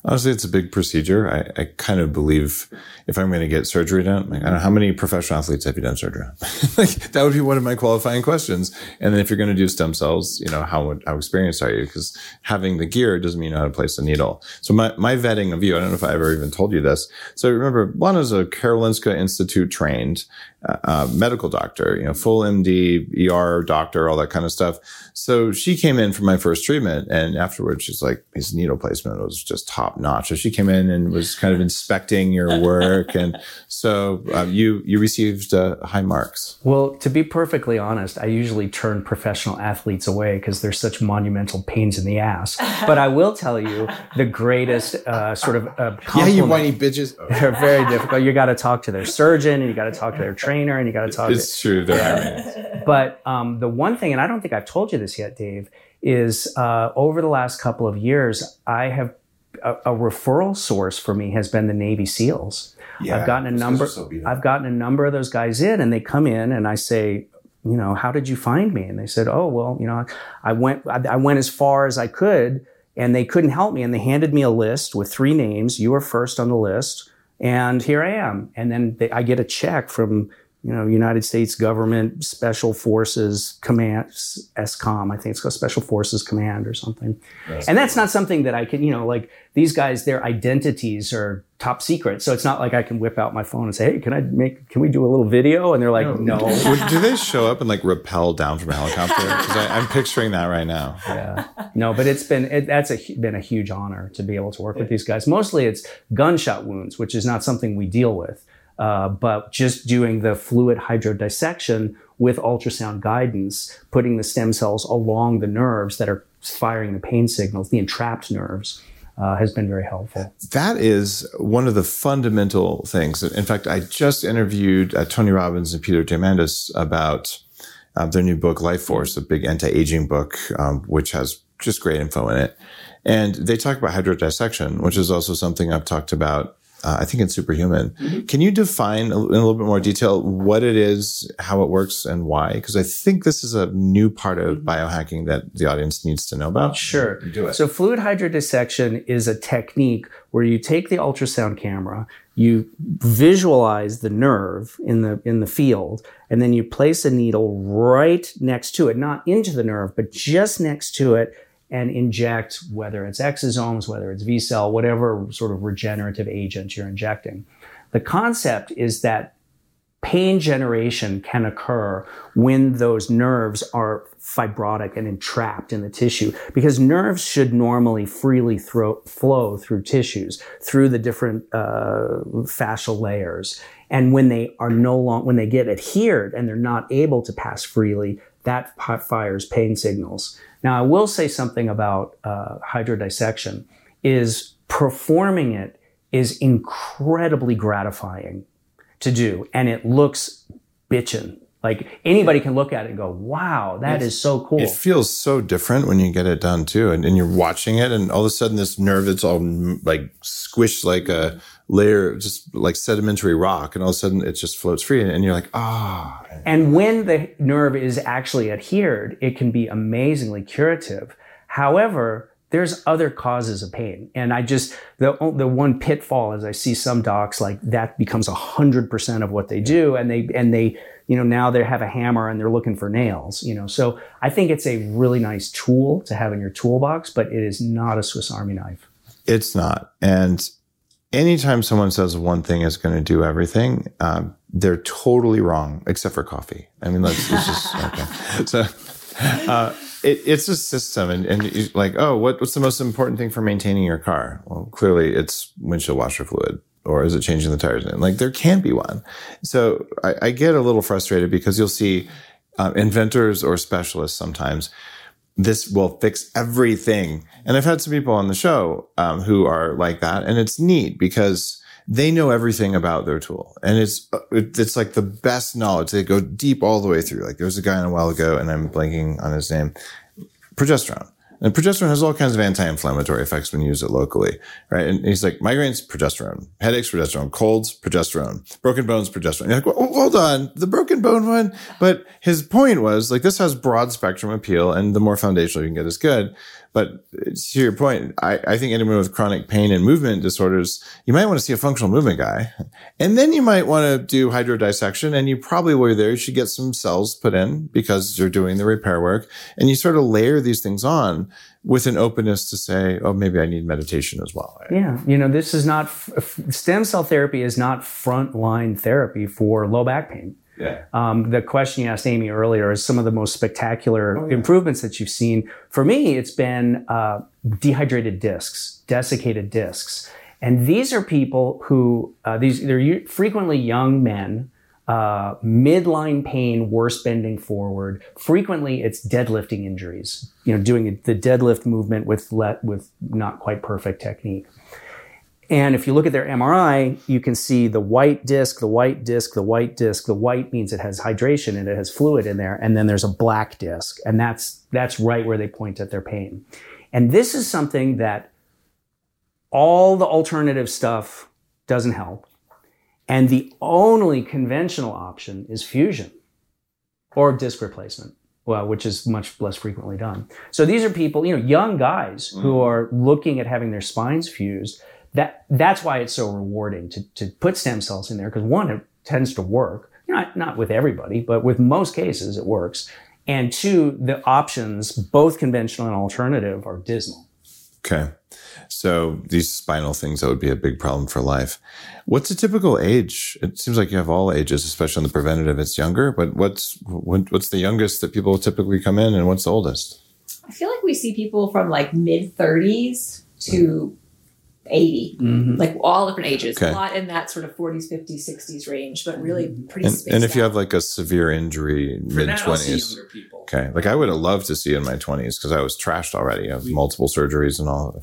Honestly, it's a big procedure. I kind of believe if I'm going to get surgery done, like, I don't know, how many professional athletes have you done surgery on? Like, that would be one of my qualifying questions. And then if you're going to do stem cells, you know, how experienced are you? Because having the gear doesn't mean you know how to place the needle. So my vetting of you, I don't know if I ever even told you this. So remember, Lana's a Karolinska Institute trained medical doctor, you know, full MD, ER doctor, all that kind of stuff. So she came in for my first treatment, and afterwards she's like, his needle placement was just top notch. So she came in and was kind of inspecting your work. And so you received high marks. Well, to be perfectly honest, I usually turn professional athletes away because they're such monumental pains in the ass. But I will tell you the greatest compliment. Yeah, you whiny bitches. They're very difficult. You got to talk to their surgeon and you got to talk to their trainer and you got to talk It's true. They're But the one thing, and I don't think I've told you this yet, Dave, is over the last couple of years, I have a referral source for me has been the Navy SEALs. Yeah, I've gotten a number of those guys in, and they come in and I say, you know, how did you find me? And they said, oh, well, you know, I went as far as I could and they couldn't help me. And they handed me a list with 3 names. You were first on the list. And here I am. And then I get a check from, you know, United States government special forces command, SCOM. I think it's called Special Forces Command or something. That's not something that I can, you know, like these guys, their identities are top secret. So it's not like I can whip out my phone and say, hey, can we do a little video? And they're like, no. Do they show up and like rappel down from a helicopter? Because I'm picturing that right now. Yeah. No, but that's been a huge honor to be able to work with these guys. Mostly it's gunshot wounds, which is not something we deal with. But just doing the fluid hydrodissection with ultrasound guidance, putting the stem cells along the nerves that are firing the pain signals, the entrapped nerves, has been very helpful. That is one of the fundamental things. In fact, I just interviewed Tony Robbins and Peter Diamandis about their new book, Life Force, a big anti-aging book, which has just great info in it. And they talk about hydrodissection, which is also something I've talked about I think in Superhuman. Mm-hmm. Can you define in a little bit more detail what it is, how it works, and why? Because I think this is a new part of biohacking that the audience needs to know about. Sure. Do it. So fluid hydrodissection is a technique where you take the ultrasound camera, you visualize the nerve in the field, and then you place a needle right next to it, not into the nerve, but just next to it, and inject whether it's exosomes, whether it's VSEL, whatever sort of regenerative agent you're injecting. The concept is that pain generation can occur when those nerves are fibrotic and entrapped in the tissue, because nerves should normally freely flow through tissues, through the different fascial layers. And when they are when they get adhered and they're not able to pass freely, that fires pain signals. Now, I will say something about hydrodissection, is performing it is incredibly gratifying to do, and it looks bitchin'. Like, anybody can look at it and go, wow, that is so cool. It feels so different when you get it done too. And you're watching it, and all of a sudden this nerve, it's all like squished like a layer, just like sedimentary rock. And all of a sudden it just floats free, and you're like, ah. Oh. And when the nerve is actually adhered, it can be amazingly curative. However, there's other causes of pain. And I just, the one pitfall is I see some docs like that becomes 100% of what they do. And they you know, now they have a hammer and they're looking for nails, you know. So I think it's a really nice tool to have in your toolbox, but it is not a Swiss Army knife. It's not. And anytime someone says one thing is going to do everything, they're totally wrong, except for coffee. I mean, let's just, okay. So it's a system. And like, oh, what's the most important thing for maintaining your car? Well, clearly it's windshield washer fluid. Or is it changing the tires? And like, there can be one. So I get a little frustrated because you'll see inventors or specialists sometimes, this will fix everything. And I've had some people on the show who are like that. And it's neat because they know everything about their tool. And it's like the best knowledge. They go deep all the way through. Like, there was a guy on a while ago, and I'm blanking on his name, progesterone. And progesterone has all kinds of anti-inflammatory effects when you use it locally, right? And he's like, migraines, progesterone. Headaches, progesterone. Colds, progesterone. Broken bones, progesterone. You're like, well, hold on, the broken bone one? But his point was, like, this has broad spectrum appeal, and the more foundational you can get is good. But to your point, I think anyone with chronic pain and movement disorders, you might want to see a functional movement guy. And then you might want to do hydrodissection, and you probably were there. You should get some cells put in because you're doing the repair work. And you sort of layer these things on with an openness to say, oh, maybe I need meditation as well. Yeah. You know, this is not, stem cell therapy is not frontline therapy for low back pain. Yeah. The question you asked Amy earlier is some of the most spectacular improvements that you've seen. For me, it's been dehydrated discs, desiccated discs. And these are people who, they're frequently young men, midline pain, worse bending forward. Frequently, it's deadlifting injuries, you know, doing the deadlift movement with not quite perfect technique. And if you look at their MRI, you can see the white disc, the white disc, the white disc. The white means it has hydration and it has fluid in there. And then there's a black disc. And that's right where they point at their pain. And this is something that all the alternative stuff doesn't help. And the only conventional option is fusion or disc replacement. Well, which is much less frequently done. So these are people, you know, young guys who are looking at having their spines fused. That's why it's so rewarding to put stem cells in there, because one, it tends to work, not with everybody, but with most cases it works. And two, the options, both conventional and alternative, are dismal. Okay. So these spinal things, that would be a big problem for life. What's a typical age? It seems like you have all ages, especially on the preventative, it's younger, but what's the youngest that people typically come in, and what's the oldest? I feel like we see people from like mid 30s to 80, like all different ages, a lot in that sort of 40s, 50s, 60s range, but really pretty spaced out. And if you have like a severe injury, mid-20s. Okay. Like, I would have loved to see in my 20s because I was trashed already. I have multiple surgeries and all.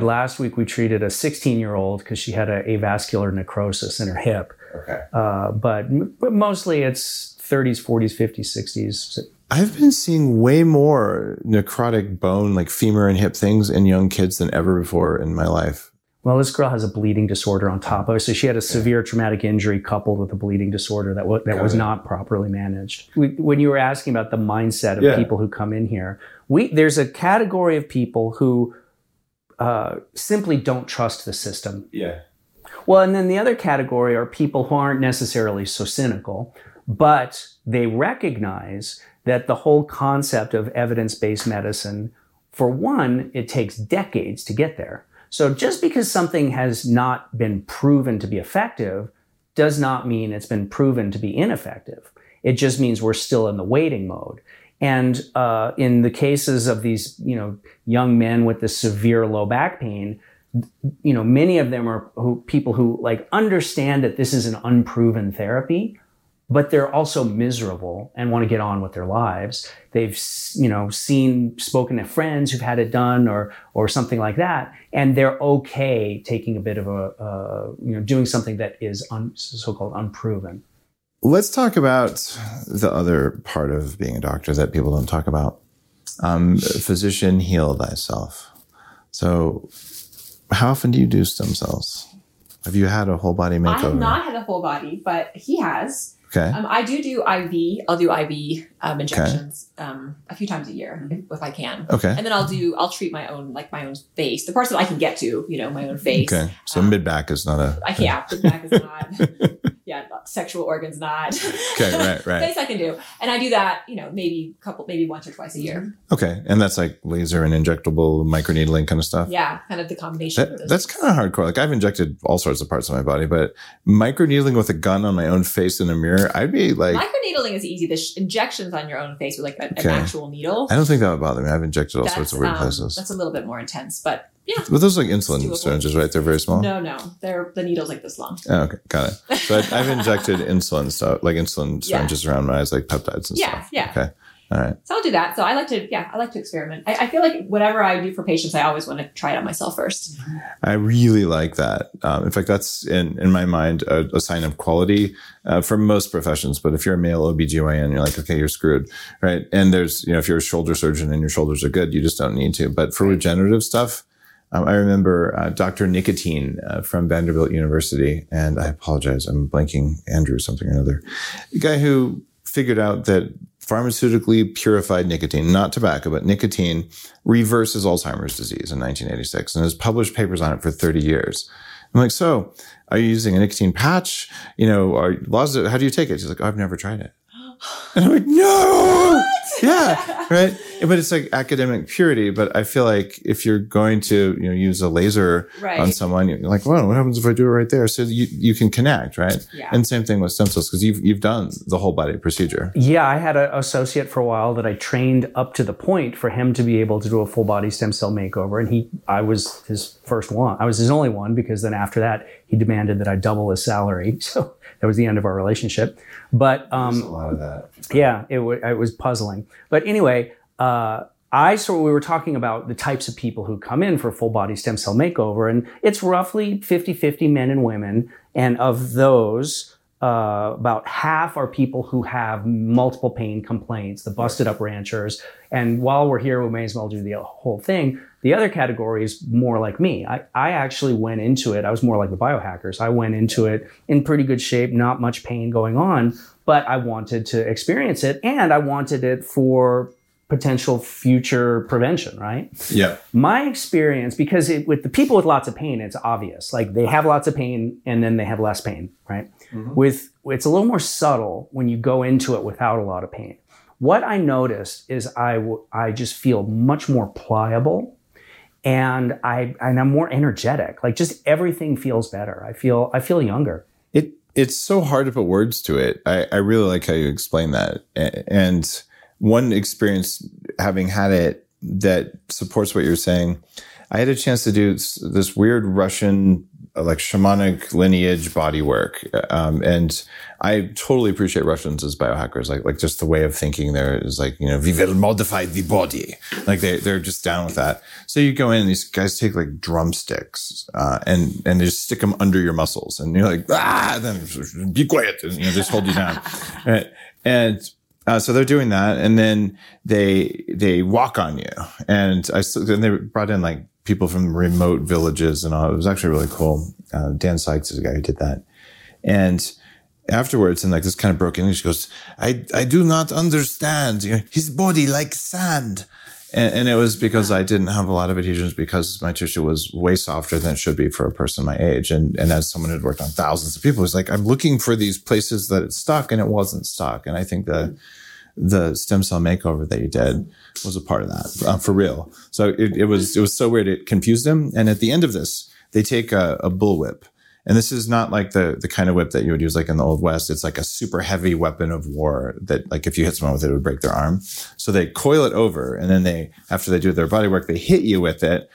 Last week we treated a 16-year-old because she had an avascular necrosis in her hip. Okay. But mostly it's 30s, 40s, 50s, 60s. I've been seeing way more necrotic bone, like femur and hip things in young kids than ever before in my life. well, this girl has a bleeding disorder on top of it. So she had a severe traumatic injury coupled with a bleeding disorder that was not properly managed. When you were asking about the mindset of people who come in here, there's a category of people who simply don't trust the system. Yeah. Well, and then the other category are people who aren't necessarily so cynical, but they recognize that the whole concept of evidence-based medicine, for one, it takes decades to get there. So just because something has not been proven to be effective does not mean it's been proven to be ineffective. It just means we're still in the waiting mode. And in the cases of these, young men with this severe low back pain, many of them are people who understand that this is an unproven therapy, but they're also miserable and want to get on with their lives. They've, spoken to friends who've had it done or something like that. And they're okay taking a bit of doing something that is so-called unproven. Let's talk about the other part of being a doctor that people don't talk about. Physician, heal thyself. So how often do you do stem cells? Have you had a whole body makeover? I have not had a whole body, but he has. Okay. I do IV. I'll do IV injections a few times a year if I can. Okay. And then I'll treat my own face, the parts that I can get to, my own face. Okay. So mid back is not a. Mid back is not. Sexual organs not. Okay. Right. Face I can do, and I do that. Maybe once or twice a year. Okay, and that's like laser and injectable microneedling kind of stuff. Yeah, kind of the combination. That's kind of hardcore. Like I've injected all sorts of parts of my body, but microneedling with a gun on my own face in a mirror. I'd be like, microneedling is easy. The injections on your own face with an actual needle. I don't think that would bother me. I've injected all sorts of weird places. That's a little bit more intense, but yeah. But those are insulin syringes, right? They're very small. No, they're the needle's like this long. Oh, okay, got it. So I've injected insulin stuff, insulin syringes around my eyes, like peptides and stuff. Yeah. Okay. All right. So I'll do that. So I like to experiment. I feel like whatever I do for patients, I always want to try it on myself first. I really like that. In fact, that's in my mind, a sign of quality for most professions. But if you're a male OBGYN, you're like, okay, you're screwed. Right. And there's, if you're a shoulder surgeon and your shoulders are good, you just don't need to. But for regenerative stuff, I remember Dr. Nicotine from Vanderbilt University. And I apologize. I'm blanking Andrew something or another. The guy who figured out that pharmaceutically purified nicotine, not tobacco, but nicotine, reverses Alzheimer's disease in 1986 and has published papers on it for 30 years. I'm like, so are you using a nicotine patch? How do you take it? She's like, oh, I've never tried it. And I'm like, no! What? Yeah, right? But it's like academic purity. But I feel like if you're going to use a laser on someone, you're like, well, what happens if I do it right there? So you can connect, right? Yeah. And same thing with stem cells because you've done the whole body procedure. Yeah, I had an associate for a while that I trained up to the point for him to be able to do a full body stem cell makeover. And I was his first one. I was his only one because then after that, he demanded that I double his salary. So that was the end of our relationship. But there's a lot of that. Yeah, it was puzzling. But anyway, we were talking about the types of people who come in for full body stem cell makeover, and it's roughly 50-50 men and women. And of those, about half are people who have multiple pain complaints, the busted up ranchers. And while we're here, we may as well do the whole thing. The other category is more like me. I actually went into it. I was more like the biohackers. I went into it in pretty good shape, not much pain going on, but I wanted to experience it and I wanted it for potential future prevention, right? Yeah. My experience, because with the people with lots of pain, it's obvious. Like they have lots of pain and then they have less pain, right? Mm-hmm. It's a little more subtle when you go into it without a lot of pain. What I noticed is I just feel much more pliable. And I'm more energetic. Like just everything feels better. I feel younger. It's so hard to put words to it. I really like how you explain that. And one experience having had it that supports what you're saying, I had a chance to do this weird Russian shamanic lineage body work. And I totally appreciate Russians as biohackers. Like just the way of thinking there is we will modify the body. Like they're just down with that. So you go in and these guys take drumsticks, and they just stick them under your muscles and you're like, then be quiet. And just hold you down. Right? So they're doing that. And then they walk on you. And they brought in people from remote villages and all. It was actually really cool. Dan Sykes is the guy who did that. And afterwards, in like this kind of broken English, goes, I do not understand. You know, his body like sand. And it was because I didn't have a lot of adhesions because my tissue was way softer than it should be for a person my age. And as someone who'd worked on thousands of people, it was like, I'm looking for these places that it's stuck, and it wasn't stuck. And I think the stem cell makeover that you did was a part of that, for real. So it was so weird. It confused him. And at the end of this, they take a bullwhip. And this is not like the kind of whip that you would use like in the Old West. It's like a super heavy weapon of war that like if you hit someone with it, it would break their arm. So they coil it over, and then they, after they do their body work, they hit you with it,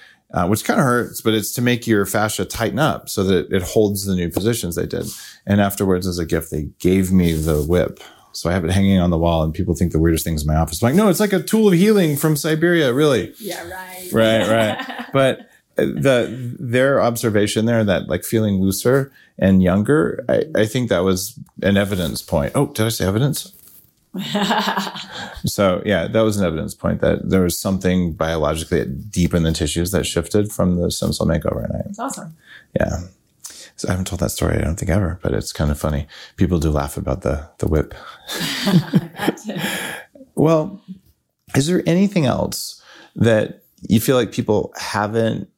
which kind of hurts, but it's to make your fascia tighten up so that it holds the new positions they did. And afterwards, as a gift, they gave me the whip. So I have it hanging on the wall, and people think the weirdest things in my office. I'm like, no, it's like a tool of healing from Siberia, really. Yeah, right. Right. But... Their observation there, that like feeling looser and younger, I think that was an evidence point. Oh, did I say evidence? So yeah, that was an evidence point that there was something biologically deep in the tissues that shifted from the stem cell makeover. That's awesome. Yeah. So I haven't told that story, I don't think, ever, but it's kind of funny. People do laugh about the whip. Well, is there anything else that you feel like people haven't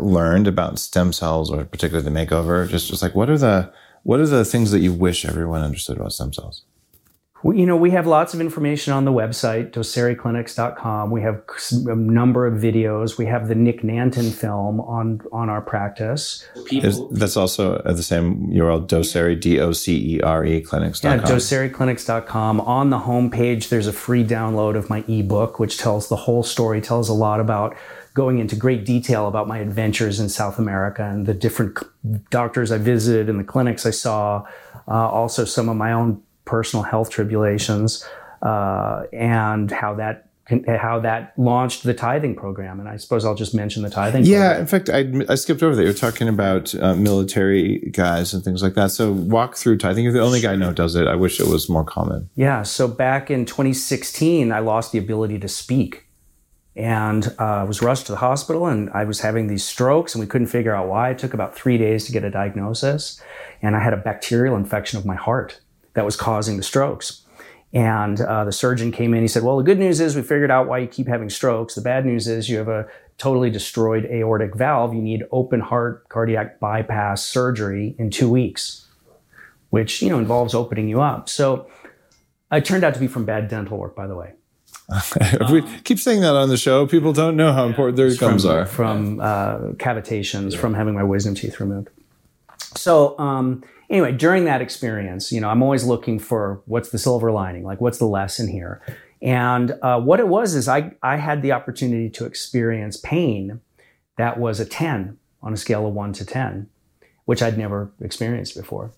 learned about stem cells, or particularly the makeover? Just like, what are the things that you wish everyone understood about stem cells? Well, you know, we have lots of information on the website, docereclinics.com. We have a number of videos. We have the Nick Nanton film on our practice. That's also at the same URL, Docere, D-O-C-E-R-E, clinics.com. Yeah, docereclinics.com. On the homepage, there's a free download of my ebook, which tells the whole story, tells a lot about going into great detail about my adventures in South America and the different doctors I visited and the clinics I saw. Also, some of my own personal health tribulations, and how that launched the tithing program. And I suppose I'll just mention the tithing program. In fact, I skipped over that. You're talking about military guys and things like that. So walk through tithing. You're the only guy I know does it. I wish it was more common. Yeah. So back in 2016, I lost the ability to speak, and I was rushed to the hospital, and I was having these strokes, and we couldn't figure out why. It took about 3 days to get a diagnosis, and I had a bacterial infection of my heart that was causing the strokes. And the surgeon came in, he said, well, the good news is we figured out why you keep having strokes. The bad news is you have a totally destroyed aortic valve. You need open heart cardiac bypass surgery in 2 weeks, which, you know, involves opening you up. So I turned out to be from bad dental work, by the way. We keep saying that on the show. People don't know how important their gums are. From cavitations, from having my wisdom teeth removed. So, anyway, during that experience, you know, I'm always looking for what's the silver lining, like what's the lesson here? And what it was is I had the opportunity to experience pain that was a 10 on a scale of 1 to 10, which I'd never experienced before.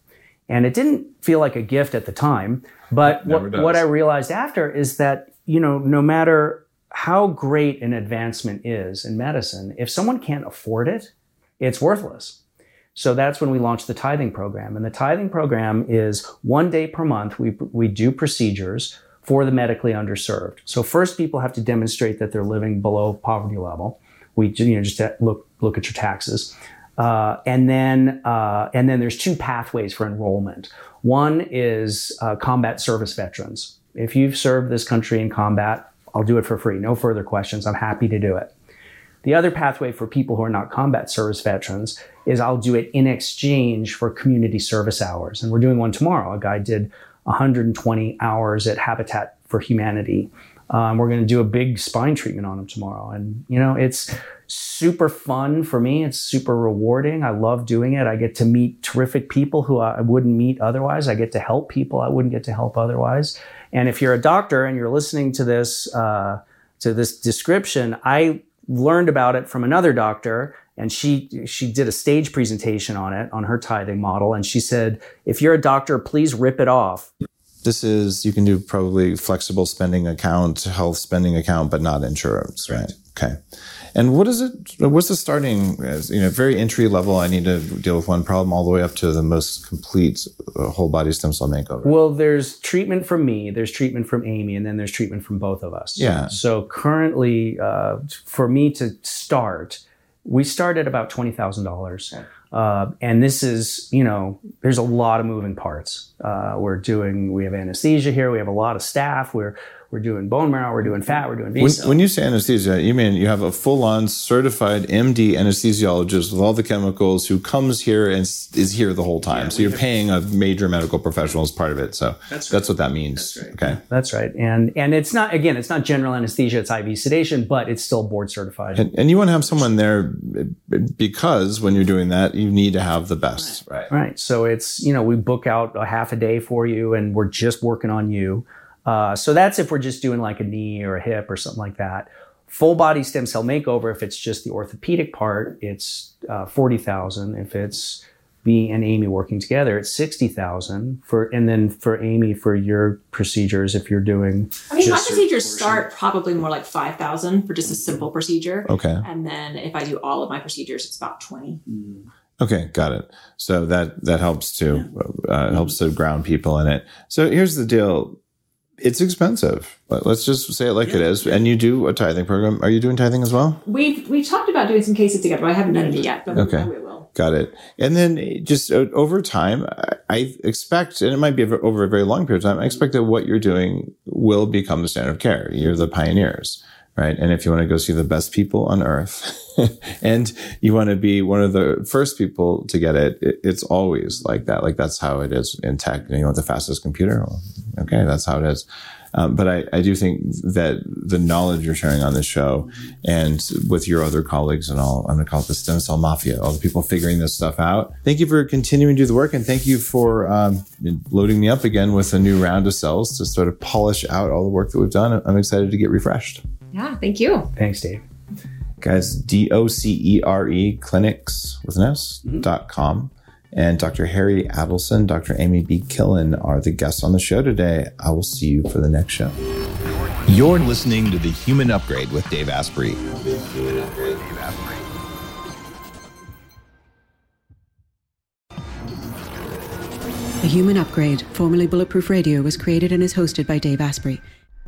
And it didn't feel like a gift at the time, but what I realized after is that, you know, no matter how great an advancement is in medicine, if someone can't afford it, it's worthless. So that's when we launched the tithing program. And the tithing program is 1 day per month, we do procedures for the medically underserved. So first, people have to demonstrate that they're living below poverty level. We, you know, just look at your taxes. And then there's two pathways for enrollment. One is combat service veterans. If you've served this country in combat, I'll do it for free. No further questions. I'm happy to do it. The other pathway for people who are not combat service veterans is I'll do it in exchange for community service hours. And we're doing one tomorrow. A guy did 120 hours at Habitat for Humanity. We're going to do a big spine treatment on him tomorrow. And, you know, it's super fun for me. It's super rewarding. I love doing it. I get to meet terrific people who I wouldn't meet otherwise. I get to help people I wouldn't get to help otherwise. And if you're a doctor and you're listening to this description, I learned about it from another doctor, and she did a stage presentation on it, on her tithing model, and she said, if you're a doctor, please rip it off. This is, you can do probably flexible spending account, health spending account, but not insurance, right? Okay. And what is it, what's the starting, you know, very entry level, I need to deal with one problem, all the way up to the most complete whole body stem cell makeover? Well, there's treatment from me, there's treatment from Amy, and then there's treatment from both of us. Yeah. So currently, for me to start, We start at about $20,000. Okay. And this is, you know, there's a lot of moving parts. We have anesthesia here. We have a lot of staff. We're doing bone marrow. We're doing fat. We're doing VSEL. When you say anesthesia, you mean you have a full-on certified MD anesthesiologist with all the chemicals who comes here and is here the whole time. Yeah, so you're paying a major medical professional as part of it. So that's what that means. That's right. Okay, that's right. And it's not, again, it's not general anesthesia. It's IV sedation, but it's still board certified. And you want to have someone there because when you're doing that, you need to have the best. Right. Right. So it's, you know, we book out a half a day for you and we're just working on you. So that's if we're just doing like a knee or a hip or something like that. Full body stem cell makeover, if it's just the orthopedic part, it's $40,000. If it's me and Amy working together, it's $60,000 for Amy for your procedures if you're doing. I mean, my procedures start probably more like $5,000 for just a simple procedure. Okay. And then if I do all of my procedures, it's about $20,000. Mm. Okay, got it. So that helps to helps to ground people in it. So here's the deal. It's expensive, but let's just say it like it is. And you do a tithing program. Are you doing tithing as well? We've talked about doing some cases together. But I haven't done it yet, but okay. We will. Got it. And then just over time, I expect, and it might be over a very long period of time, I expect that what you're doing will become the standard of care. You're the pioneers, right? And if you want to go see the best people on earth and you want to be one of the first people to get it, it's always like that. Like that's how it is in tech. You want the fastest computer. Okay, that's how it is. But I do think that the knowledge you're sharing on this show and with your other colleagues and all, I'm going to call it the stem cell mafia, all the people figuring this stuff out. Thank you for continuing to do the work. And thank you for loading me up again with a new round of cells to sort of polish out all the work that we've done. I'm excited to get refreshed. Yeah, thank you. Thanks, Dave. Guys, DOCERE Clinics with an S.com. And Dr. Harry Adelson, Dr. Amy B. Killen are the guests on the show today. I will see you for the next show. You're listening to The Human Upgrade with Dave Asprey. The Human Upgrade, formerly Bulletproof Radio, was created and is hosted by Dave Asprey.